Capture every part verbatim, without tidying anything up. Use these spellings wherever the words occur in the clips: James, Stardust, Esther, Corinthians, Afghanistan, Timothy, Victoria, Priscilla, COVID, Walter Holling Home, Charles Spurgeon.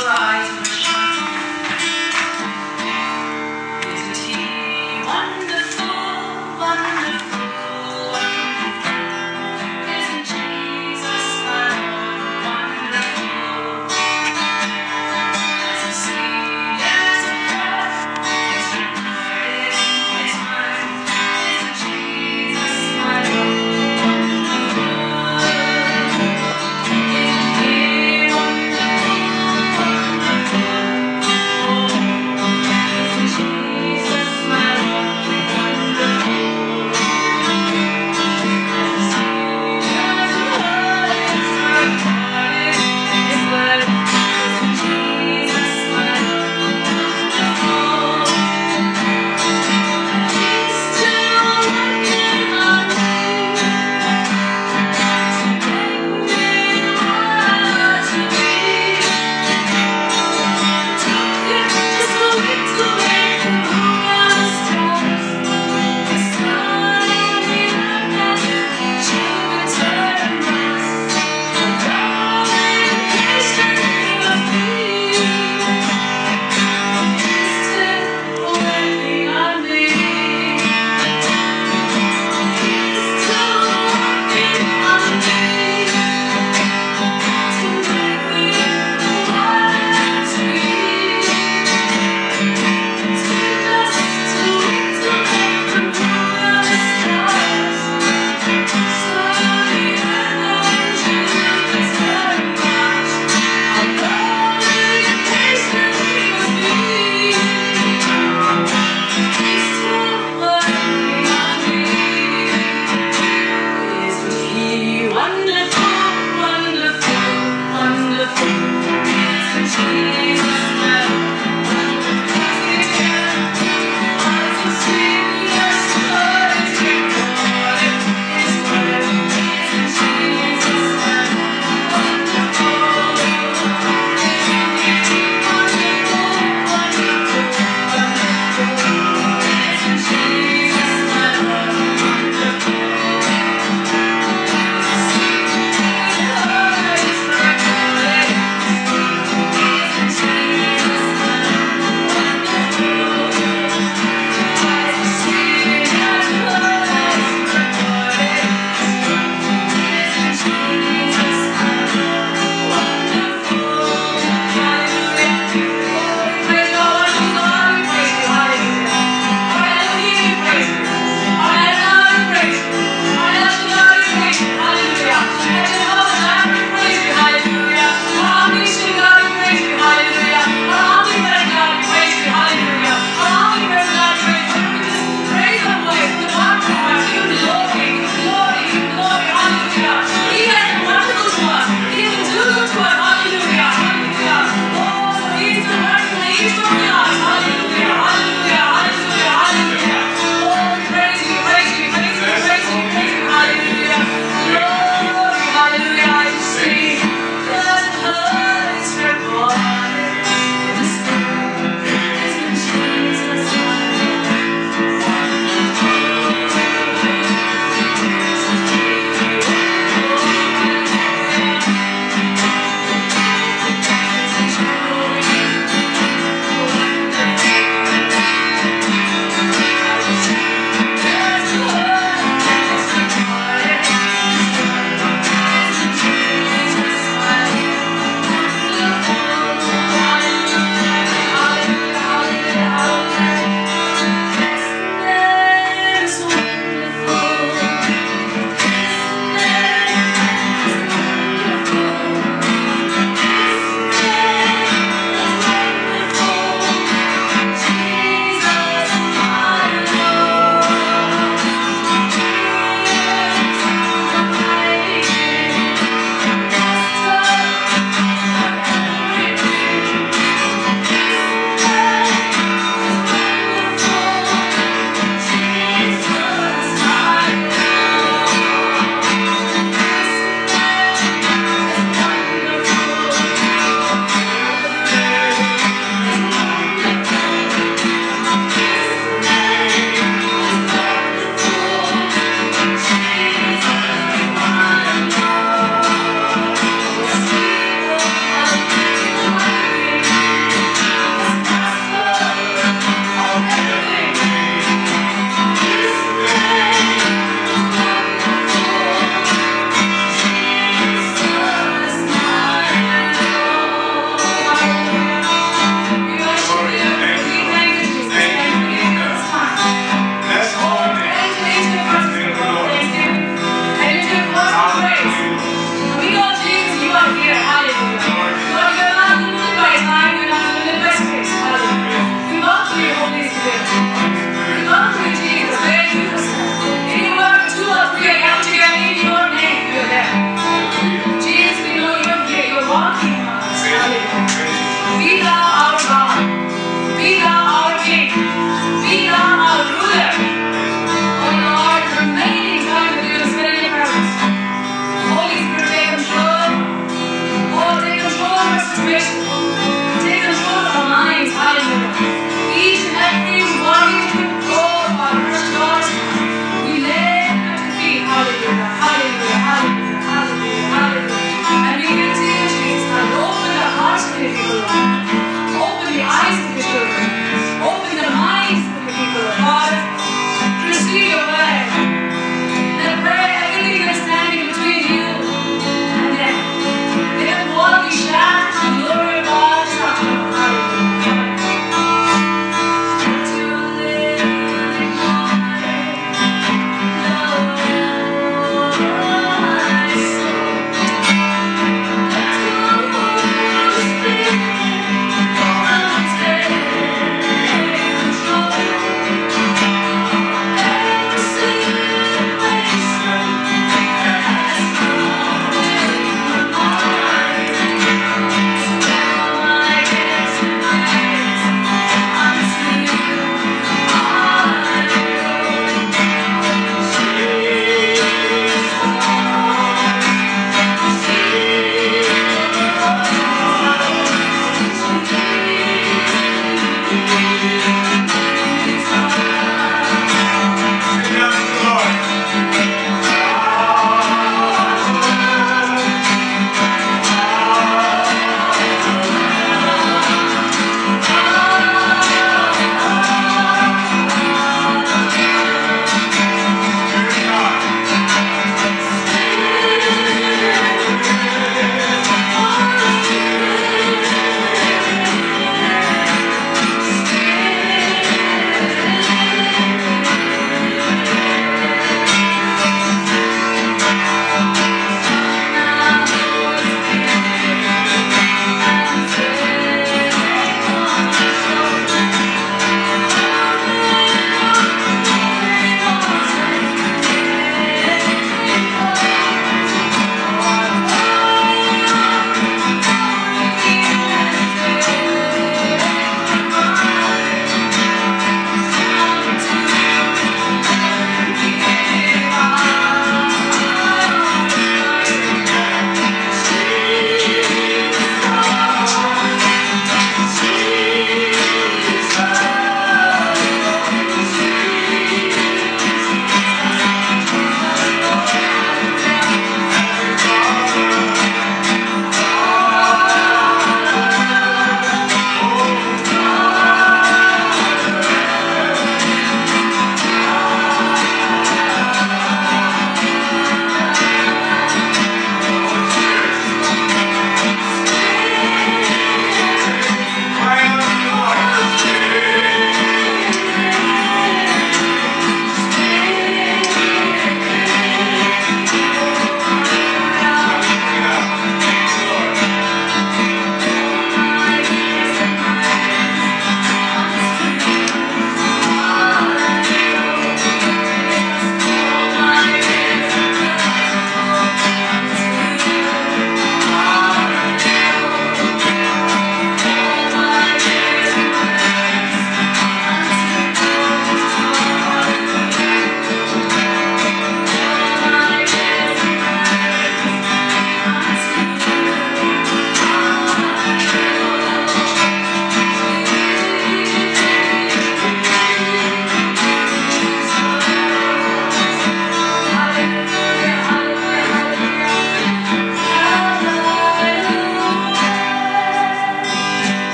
close our eyes and let's try something. Isn't he wonderful, wonderful, wonderful? Isn't Jesus my Lord wonderful? As I see, as I breath, as I word in His mind, isn't Jesus my Lord wonderful? Isn't He wonderful, wonderful?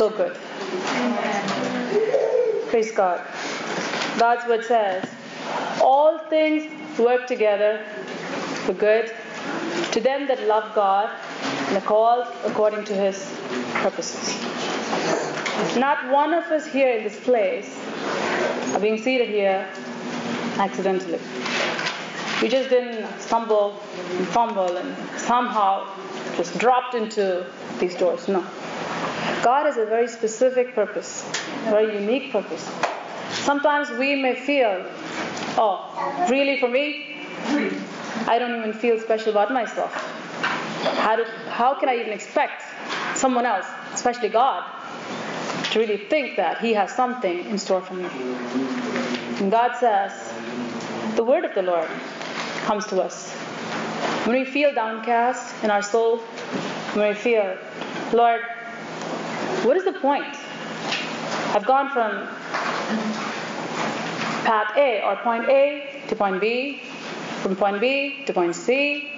so good. Praise God. God's word says, all things work together for good to them that love God and are called according to His purposes. Not one of us here in this place are being seated here accidentally. We just didn't stumble and fumble and somehow just dropped into these doors. No. God has a very specific purpose, a very unique purpose. Sometimes we may feel, oh, really for me? I don't even feel special about myself. How do, how can I even expect someone else, especially God, to really think that He has something in store for me? And God says, the word of the Lord comes to us. When we feel downcast in our soul, when we feel, Lord, what is the point? I've gone from path A or point A to point B, from point B to point C,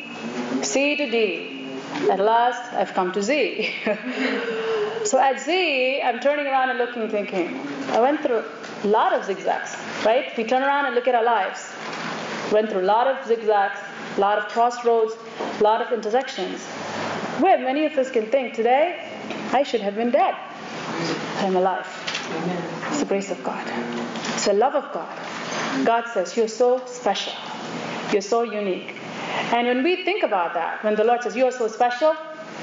C to D. At last, I've come to Z. So at Z, I'm turning around and looking, thinking, I went through a lot of zigzags, right? We turn around and look at our lives. Went through a lot of zigzags, a lot of crossroads, a lot of intersections, where many of us can think, today, I should have been dead. I'm alive. Amen. It's the grace of God. It's the love of God. God says, you're so special. You're so unique. And when we think about that, when the Lord says, you are so special,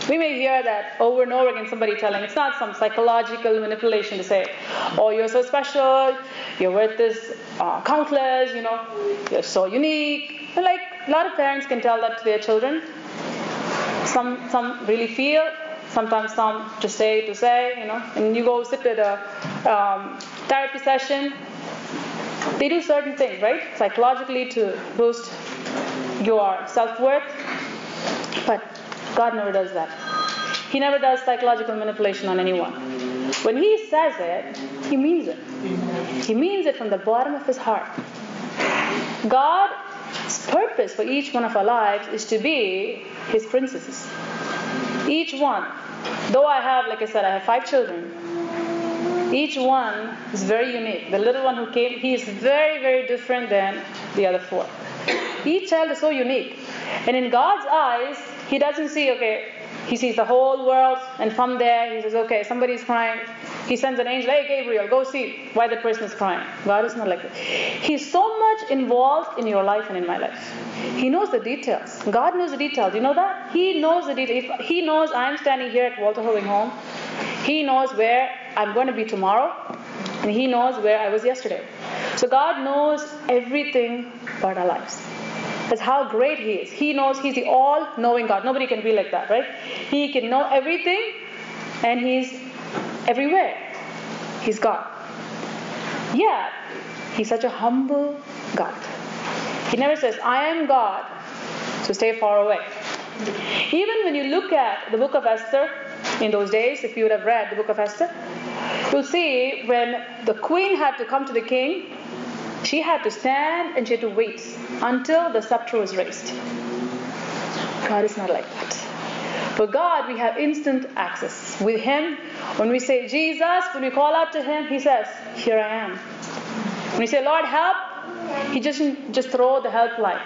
we may hear that over and over again, somebody telling, it's not some psychological manipulation to say, oh, you're so special, you're worth this uh, countless, you know, you're so unique. And like a lot of parents can tell that to their children. Some some really feel, sometimes some just say to say, you know, and you go sit at a um, therapy session. They do certain things, right? Psychologically to boost your self-worth, but God never does that. He never does psychological manipulation on anyone. When He says it, He means it. He means it from the bottom of His heart. God's purpose for each one of our lives is to be His princesses. Each one, though I have, like I said, I have five children. Each one is very unique. The little one who came, he is very, very different than the other four. Each child is so unique. And in God's eyes, He doesn't see, okay, He sees the whole world, and from there, He says, okay, somebody's crying. He sends an angel, hey, Gabriel, go see why the person is crying. God is not like that. He's so much involved in your life and in my life. He knows the details. God knows the details. You know that? He knows the details. He knows I'm standing here at Walter Holling Home. He knows where I'm going to be tomorrow, and He knows where I was yesterday. So God knows everything about our lives. That's how great He is. He knows He's the all-knowing God. Nobody can be like that, right? He can know everything, and He's everywhere. He's God. Yeah, He's such a humble God. He never says, I am God, so stay far away. Even when you look at the book of Esther, in those days, if you would have read the book of Esther, you'll see when the queen had to come to the king, she had to stand and she had to wait until the scepter was raised. God is not like that. For God, we have instant access. With Him, when we say, Jesus, when we call out to Him, He says, here I am. When we say, Lord, help, He just just throw the help line.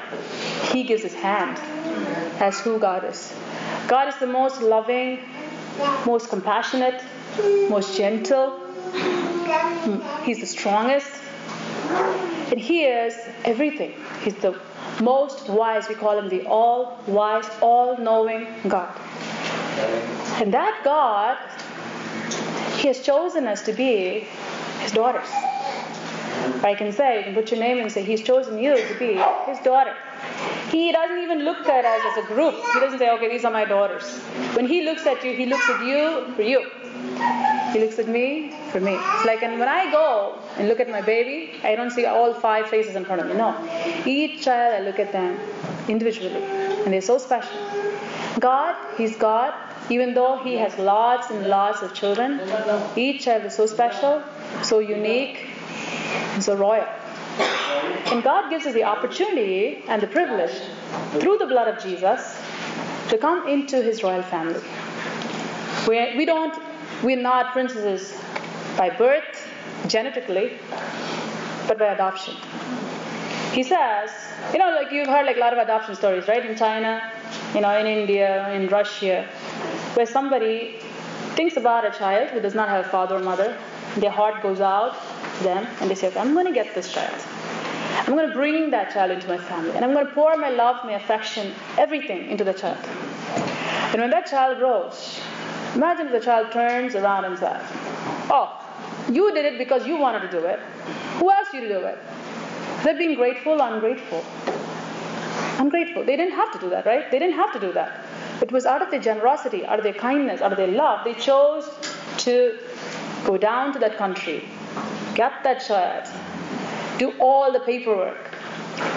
He gives His hand. That's who God is. God is the most loving, most compassionate, most gentle. He's the strongest. And He is everything. He's the most wise. We call Him the all-wise, all-knowing God. And that God, He has chosen us to be His daughters. I can say, you can put your name and say, He's chosen you to be His daughter. He doesn't even look at us as a group. He doesn't say, okay, these are my daughters. When He looks at you, He looks at you for you. He looks at me for me. It's like, and when I go and look at my baby, I don't see all five faces in front of me. No. Each child, I look at them individually. And they're so special. God, He's God. Even though He has lots and lots of children, each child is so special, so unique, and so royal. And God gives us the opportunity and the privilege, through the blood of Jesus, to come into His royal family. We, we don't We're not princesses by birth, genetically, but by adoption. He says, you know, like you've heard like a lot of adoption stories, right? In China, you know, in India, in Russia, where somebody thinks about a child who does not have a father or mother, their heart goes out to them, and they say, okay, I'm going to get this child. I'm going to bring that child into my family, and I'm going to pour my love, my affection, everything into the child. And when that child grows, imagine if the child turns around and says, oh, you did it because you wanted to do it. Who asked you to do it? They're being grateful, ungrateful. Ungrateful. They didn't have to do that, right? They didn't have to do that. It was out of their generosity, out of their kindness, out of their love. They chose to go down to that country, get that child, do all the paperwork.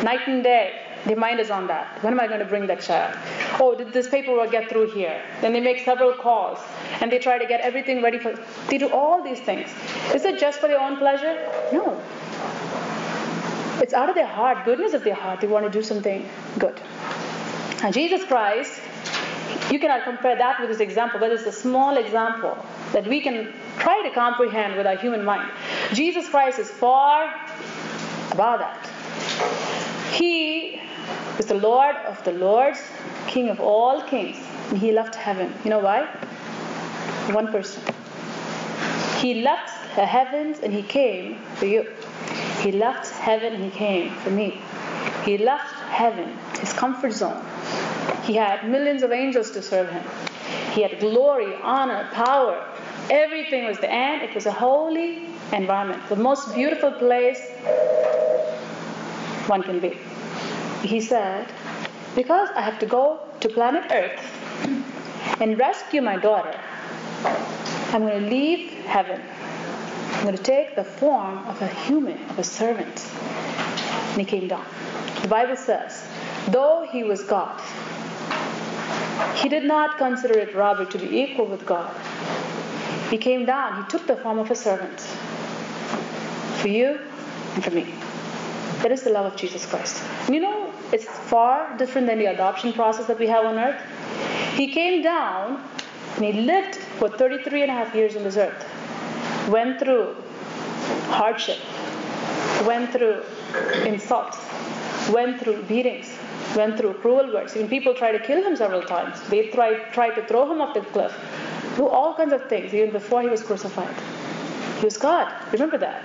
Night and day, their mind is on that. When am I going to bring that child? Oh, did this paperwork get through here? Then they make several calls, and they try to get everything ready for... They do all these things. Is it just for their own pleasure? No. It's out of their heart, goodness of their heart. They want to do something good. And Jesus Christ, you cannot compare that with this example, but it's a small example that we can try to comprehend with our human mind. Jesus Christ is far above that. He is the Lord of the lords, King of all kings, and he left heaven. You know why? One person. He left the heavens and he came for you. He left heaven and he came for me. He left heaven, his comfort zone. He had millions of angels to serve him. He had glory, honor, power. Everything was there, and it was a holy environment, the most beautiful place one can be. He said, because I have to go to planet Earth and rescue my daughter, I'm going to leave heaven. I'm going to take the form of a human, of a servant. And he came down. The Bible says, though he was God, he did not consider it robbery to be equal with God. He came down. He took the form of a servant for you and for me. That is the love of Jesus Christ. And you know, it's far different than the adoption process that we have on earth. He came down and he lived for thirty-three and a half years on this earth. Went through hardship. Went through insults. Went through beatings. Went through cruel words. Even people tried to kill him several times. They tried, tried to throw him off the cliff. Do all kinds of things, even before he was crucified. He was God. Remember that.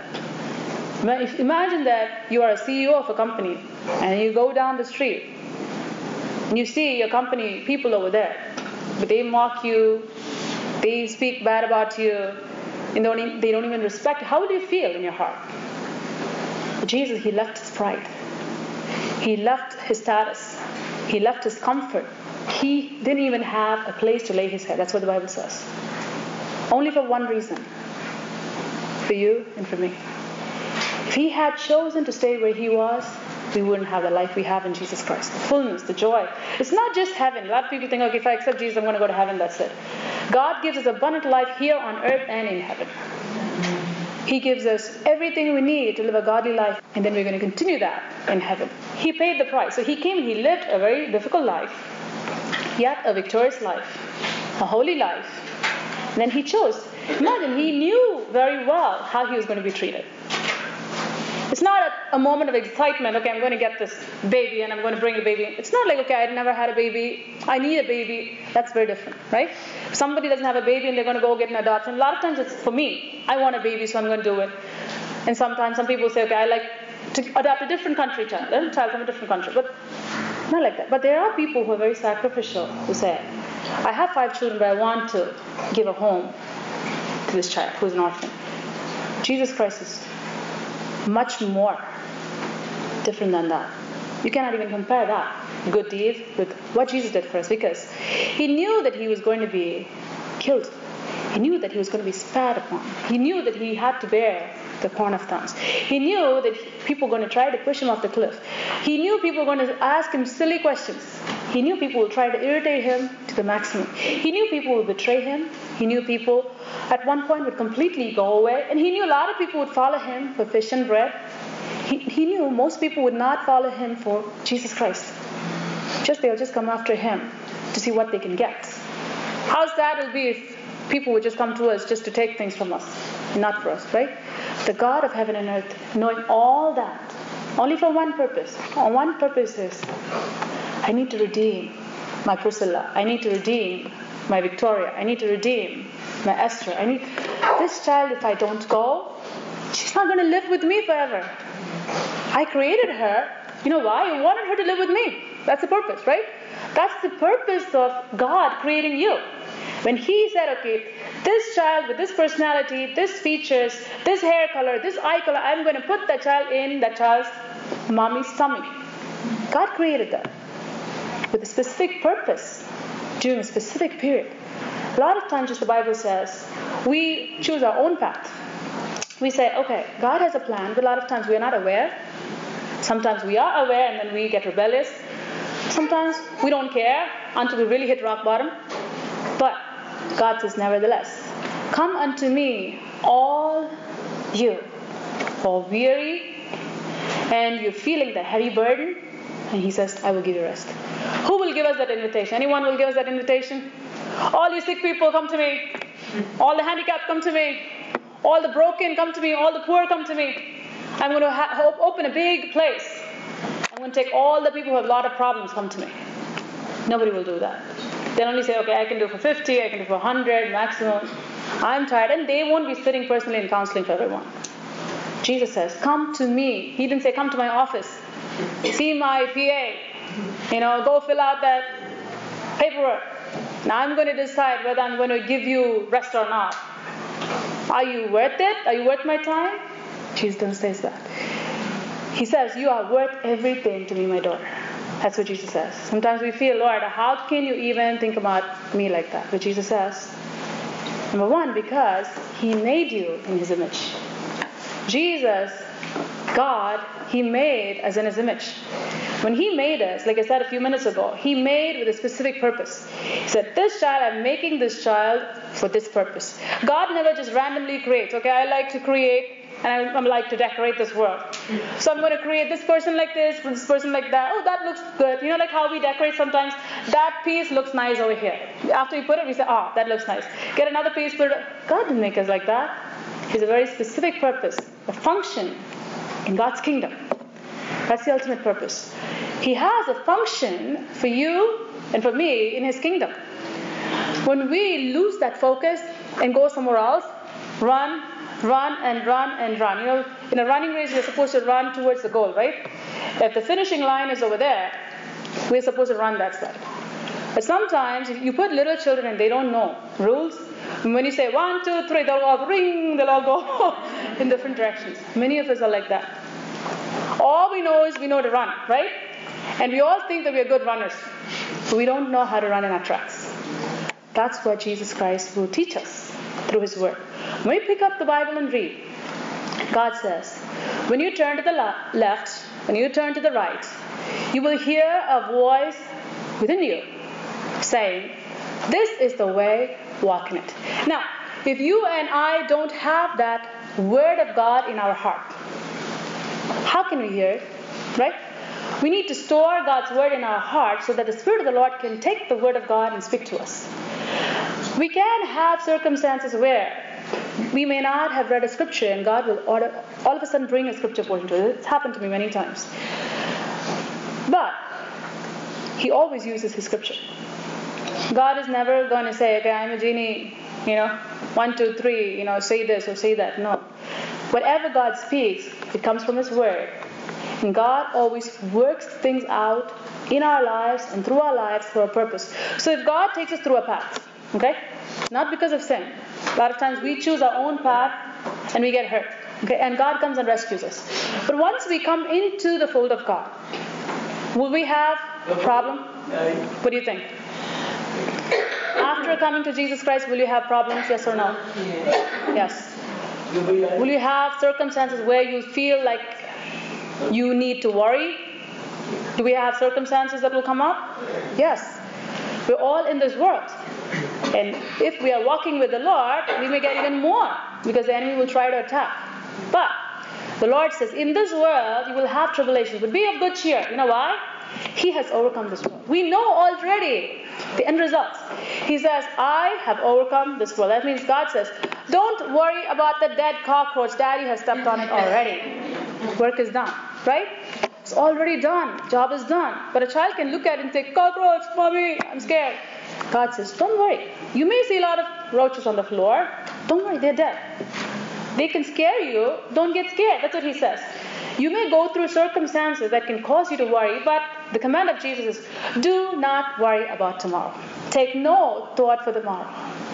Imagine that you are a C E O of a company, and you go down the street, and you see your company people over there, but they mock you, they speak bad about you, and they don't even respect you. How do you feel in your heart? But Jesus, he left his pride. He left his status. He left his comfort. He didn't even have a place to lay his head. That's what the Bible says. Only for one reason. For you and for me. If he had chosen to stay where he was, we wouldn't have the life we have in Jesus Christ. The fullness, the joy. It's not just heaven. A lot of people think, okay, if I accept Jesus, I'm going to go to heaven. That's it. God gives us abundant life here on earth and in heaven. He gives us everything we need to live a godly life, and then we're going to continue that in heaven. He paid the price. So he came and he lived a very difficult life. Yet a victorious life, a holy life. And then he chose. Imagine, he knew very well how he was going to be treated. It's not a, a moment of excitement, okay, I'm going to get this baby and I'm going to bring a baby. It's not like, okay, I never had a baby, I need a baby. That's very different, right? If somebody doesn't have a baby and they're going to go get an adoption, a lot of times it's for me. I want a baby, so I'm going to do it. And sometimes some people say, okay, I like to adopt a different country child, a child from a different country. But not like that. But there are people who are very sacrificial, who say, I have five children, but I want to give a home to this child who is an orphan. Jesus Christ is much more different than that. You cannot even compare that good deed with what Jesus did for us, because he knew that he was going to be killed. He knew that he was going to be spat upon. He knew that he had to bear the corn of thorns. He knew that people were going to try to push him off the cliff. He knew people were going to ask him silly questions. He knew people would try to irritate him to the maximum. He knew people would betray him. He knew people at one point would completely go away. And he knew a lot of people would follow him for fish and bread. He, he knew most people would not follow him for Jesus Christ. Just they'll just come after him to see what they can get. How sad it will be if people would just come to us just to take things from us, not for us, right? The God of heaven and earth, knowing all that, only for one purpose. One purpose is, I need to redeem my Priscilla. I need to redeem my Victoria. I need to redeem my Esther. I need this child. If I don't go, she's not going to live with me forever. I created her. You know why? I wanted her to live with me. That's the purpose, right? That's the purpose of God creating you. When He said, okay, this child with this personality, this features, this hair color, this eye color, I'm going to put that child in that child's mommy's tummy. God created that with a specific purpose during a specific period. A lot of times, as the Bible says, we choose our own path. We say, okay, God has a plan, but a lot of times we are not aware. Sometimes we are aware and then we get rebellious. Sometimes we don't care until we really hit rock bottom. But God says, nevertheless, come unto me, all you who are weary and you're feeling the heavy burden. And He says, I will give you rest. Who will give us that invitation? Anyone will give us that invitation? All you sick people, come to me. All the handicapped, come to me. All the broken, come to me. All the poor, come to me. I'm going to ha- open a big place. I'm going to take all the people who have a lot of problems, come to me. Nobody will do that. They'll only say, okay, I can do it for fifty, I can do it for one hundred, maximum. I'm tired. And they won't be sitting personally in counseling for everyone. Jesus says, come to me. He didn't say, come to my office. See my P A. You know, go fill out that paperwork. Now I'm going to decide whether I'm going to give you rest or not. Are you worth it? Are you worth my time? Jesus don't say that. He says, you are worth everything to me, my daughter. That's what Jesus says. Sometimes we feel, Lord, how can you even think about me like that? But Jesus says, number one, because He made you in His image. Jesus, God, He made us in His image. When He made us, like I said a few minutes ago, He made with a specific purpose. He said, this child, I'm making this child for this purpose. God never just randomly creates. Okay, I like to create and I, I like to decorate this world. So I'm going to create this person like this, this person like that. Oh, that looks good. You know, like how we decorate sometimes. That piece looks nice over here. After we put it, we say, ah, oh, that looks nice. Get another piece, put it. God didn't make us like that. He has a very specific purpose, a function in God's kingdom. That's the ultimate purpose. He has a function for you and for me in His kingdom. When we lose that focus and go somewhere else, run, run, and run, and run. You know, in a running race, we're supposed to run towards the goal, right? If the finishing line is over there, we're supposed to run that side. But sometimes, if you put little children and they don't know rules, and when you say one, two, three, they'll all ring, they'll all go in different directions. Many of us are like that. All we know is we know to run, right? And we all think that we are good runners. But we don't know how to run in our tracks. That's what Jesus Christ will teach us through His word. When we pick up the Bible and read, God says, when you turn to the left, when you turn to the right, you will hear a voice within you saying, this is the way, walk in it. Now, if you and I don't have that word of God in our heart, how can we hear it, right? We need to store God's word in our heart so that the Spirit of the Lord can take the word of God and speak to us. We can have circumstances where we may not have read a scripture and God will order, all of a sudden bring a scripture portion to us. It's happened to me many times. But He always uses His scripture. God is never going to say, okay, I'm a genie, you know, one, two, three, you know, say this or say that. No. Whatever God speaks, it comes from His word. And God always works things out in our lives and through our lives for a purpose. So if God takes us through a path, okay, not because of sin. A lot of times we choose our own path and we get hurt. Okay, and God comes and rescues us. But once we come into the fold of God, will we have a problem? What do you think? After coming to Jesus Christ, will you have problems? Yes or no? Yes. Will you have circumstances where you feel like you need to worry? Do we have circumstances that will come up? Yes. We're all in this world. And if we are walking with the Lord, we may get even more because the enemy will try to attack. But the Lord says, in this world, you will have tribulation, but be of good cheer. You know why? He has overcome this world. We know already The end result. He says, I have overcome this world. That means God says, don't worry about the dead cockroach. Daddy has stepped on it already. Work is done, right? It's already done. Job is done. But a child can look at it and say, cockroach, mommy, I'm scared. God says, don't worry. You may see a lot of roaches on the floor. Don't worry, they're dead. They can scare you. Don't get scared. That's what he says. You may go through circumstances that can cause you to worry, but the command of Jesus is, do not worry about tomorrow. Take no thought for tomorrow.